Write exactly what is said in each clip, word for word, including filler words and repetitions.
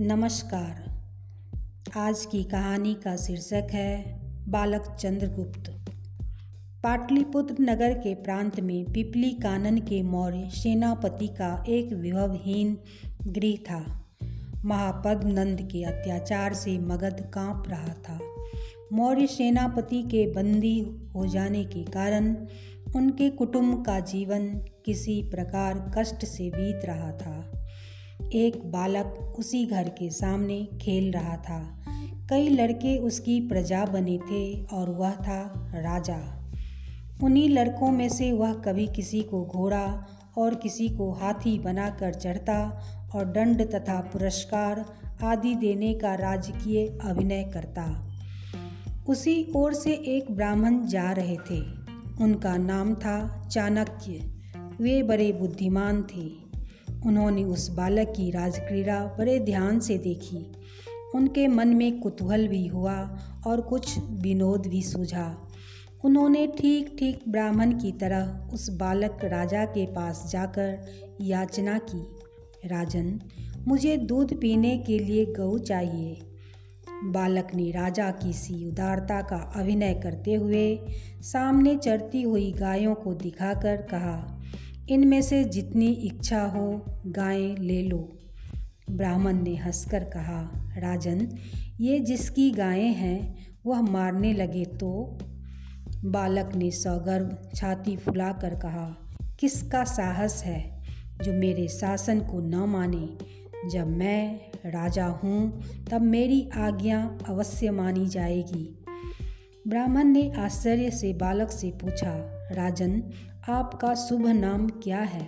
नमस्कार। आज की कहानी का शीर्षक है बालक चंद्रगुप्त। पाटलिपुत्र नगर के प्रांत में पिपली कानन के मौर्य सेनापति का एक विभवहीन गृह था। महापद नंद के अत्याचार से मगध कांप रहा था। मौर्य सेनापति के बंदी हो जाने के कारण उनके कुटुंब का जीवन किसी प्रकार कष्ट से बीत रहा था। एक बालक उसी घर के सामने खेल रहा था। कई लड़के उसकी प्रजा बने थे और वह था राजा। उन्हीं लड़कों में से वह कभी किसी को घोड़ा और किसी को हाथी बनाकर चढ़ता और दंड तथा पुरस्कार आदि देने का राजकीय अभिनय करता। उसी ओर से एक ब्राह्मण जा रहे थे। उनका नाम था चाणक्य। वे बड़े बुद्धिमान थे। उन्होंने उस बालक की राजक्रीड़ा बड़े ध्यान से देखी। उनके मन में कुतूहल भी हुआ और कुछ विनोद भी सूझा। उन्होंने ठीक ठीक ब्राह्मण की तरह उस बालक राजा के पास जाकर याचना की, राजन, मुझे दूध पीने के लिए गऊ चाहिए। बालक ने राजा की सी उदारता का अभिनय करते हुए सामने चरती हुई गायों को दिखाकर कहा, इनमें से जितनी इच्छा हो गायें ले लो। ब्राह्मण ने हंसकर कहा, राजन, ये जिसकी गायें हैं वह मारने लगे तो? बालक ने सौगर्व छाती फुलाकर कहा, किसका साहस है जो मेरे शासन को न माने। जब मैं राजा हूँ तब मेरी आज्ञा अवश्य मानी जाएगी। ब्राह्मण ने आश्चर्य से बालक से पूछा, राजन, आपका शुभ नाम क्या है?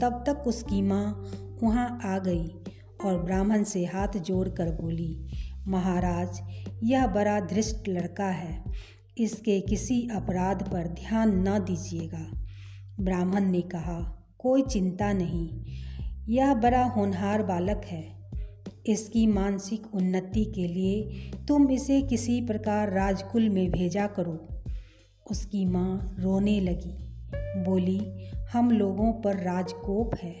तब तक उसकी माँ वहाँ आ गई और ब्राह्मण से हाथ जोड़कर बोली, महाराज, यह बड़ा धृष्ट लड़का है, इसके किसी अपराध पर ध्यान न दीजिएगा। ब्राह्मण ने कहा, कोई चिंता नहीं, यह बड़ा होनहार बालक है। इसकी मानसिक उन्नति के लिए तुम इसे किसी प्रकार राजकुल में भेजा करो। उसकी माँ रोने लगी, बोली, हम लोगों पर राजकोप है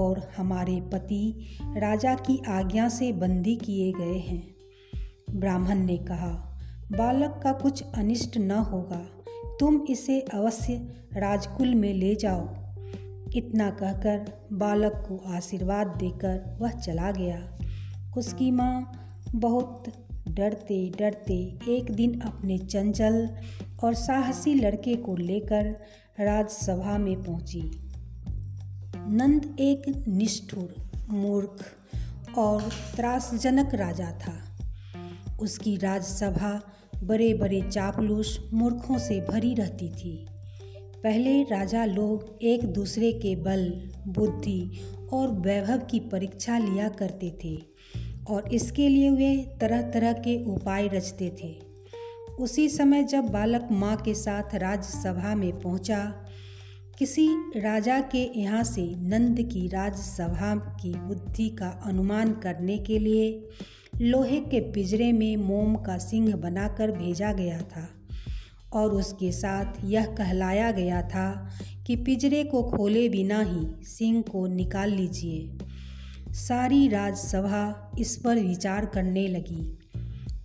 और हमारे पति राजा की आज्ञा से बंदी किए गए हैं। ब्राह्मण ने कहा, बालक का कुछ अनिष्ट न होगा, तुम इसे अवश्य राजकुल में ले जाओ। इतना कहकर बालक को आशीर्वाद देकर वह चला गया। उसकी माँ बहुत डरते डरते एक दिन अपने चंचल और साहसी लड़के को लेकर राजसभा में पहुंची। नंद एक निष्ठुर, मूर्ख और त्रासजनक राजा था। उसकी राजसभा बड़े बड़े चापलूस मूर्खों से भरी रहती थी। पहले राजा लोग एक दूसरे के बल, बुद्धि और वैभव की परीक्षा लिया करते थे और इसके लिए वे तरह तरह के उपाय रचते थे। उसी समय जब बालक माँ के साथ राज्यसभा में पहुँचा, किसी राजा के यहाँ से नंद की राज्यसभा की बुद्धि का अनुमान करने के लिए लोहे के पिंजरे में मोम का सिंह बनाकर भेजा गया था और उसके साथ यह कहलाया गया था कि पिंजरे को खोले बिना ही सिंह को निकाल लीजिए। सारी राजसभा इस पर विचार करने लगी,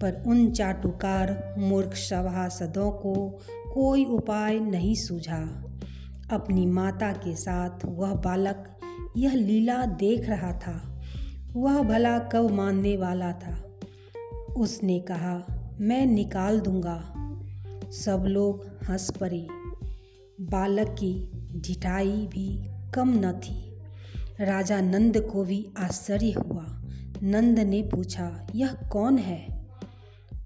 पर उन चाटुकार मूर्ख सभासदों को कोई उपाय नहीं सूझा। अपनी माता के साथ वह बालक यह लीला देख रहा था। वह भला कब मानने वाला था। उसने कहा, मैं निकाल दूंगा। सब लोग हंस पड़े। बालक की ढिठाई भी कम न थी। राजा नंद को भी आश्चर्य हुआ। नंद ने पूछा, यह कौन है?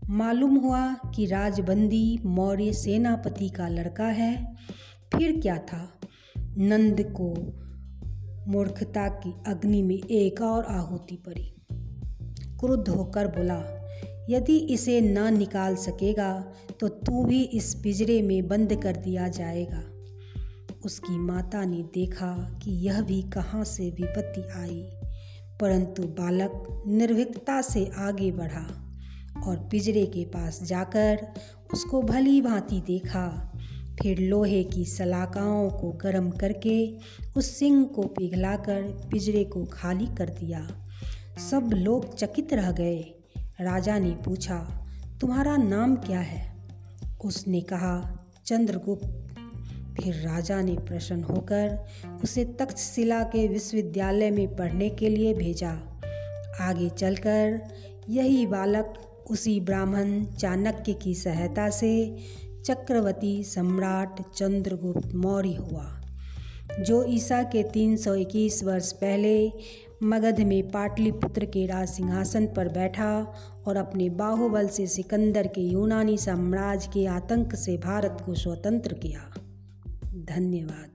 मालूम हुआ कि राजबंदी मौर्य सेनापति का लड़का है। फिर क्या था, नंद को मूर्खता की अग्नि में एक और आहुति पड़ी। क्रुद्ध होकर बोला, यदि इसे न निकाल सकेगा तो तू भी इस पिंजरे में बंद कर दिया जाएगा। उसकी माता ने देखा कि यह भी कहाँ से विपत्ति आई, परंतु बालक निर्भीकता से आगे बढ़ा और पिंजरे के पास जाकर उसको भली भांति देखा। फिर लोहे की सलाकाओं को गर्म करके उस सिंह को पिघलाकर पिंजरे को खाली कर दिया। सब लोग चकित रह गए। राजा ने पूछा, तुम्हारा नाम क्या है? उसने कहा, चंद्रगुप्त। फिर राजा ने प्रसन्न होकर उसे तक्षशिला के विश्वविद्यालय में पढ़ने के लिए भेजा। आगे चलकर यही बालक उसी ब्राह्मण चाणक्य की सहायता से चक्रवर्ती सम्राट चंद्रगुप्त मौर्य हुआ, जो ईसा के तीन सौ इक्कीस वर्ष पहले मगध में पाटलिपुत्र के राज सिंहासन पर बैठा और अपने बाहुबल से सिकंदर के यूनानी साम्राज्य के आतंक से भारत को स्वतंत्र किया। धन्यवाद।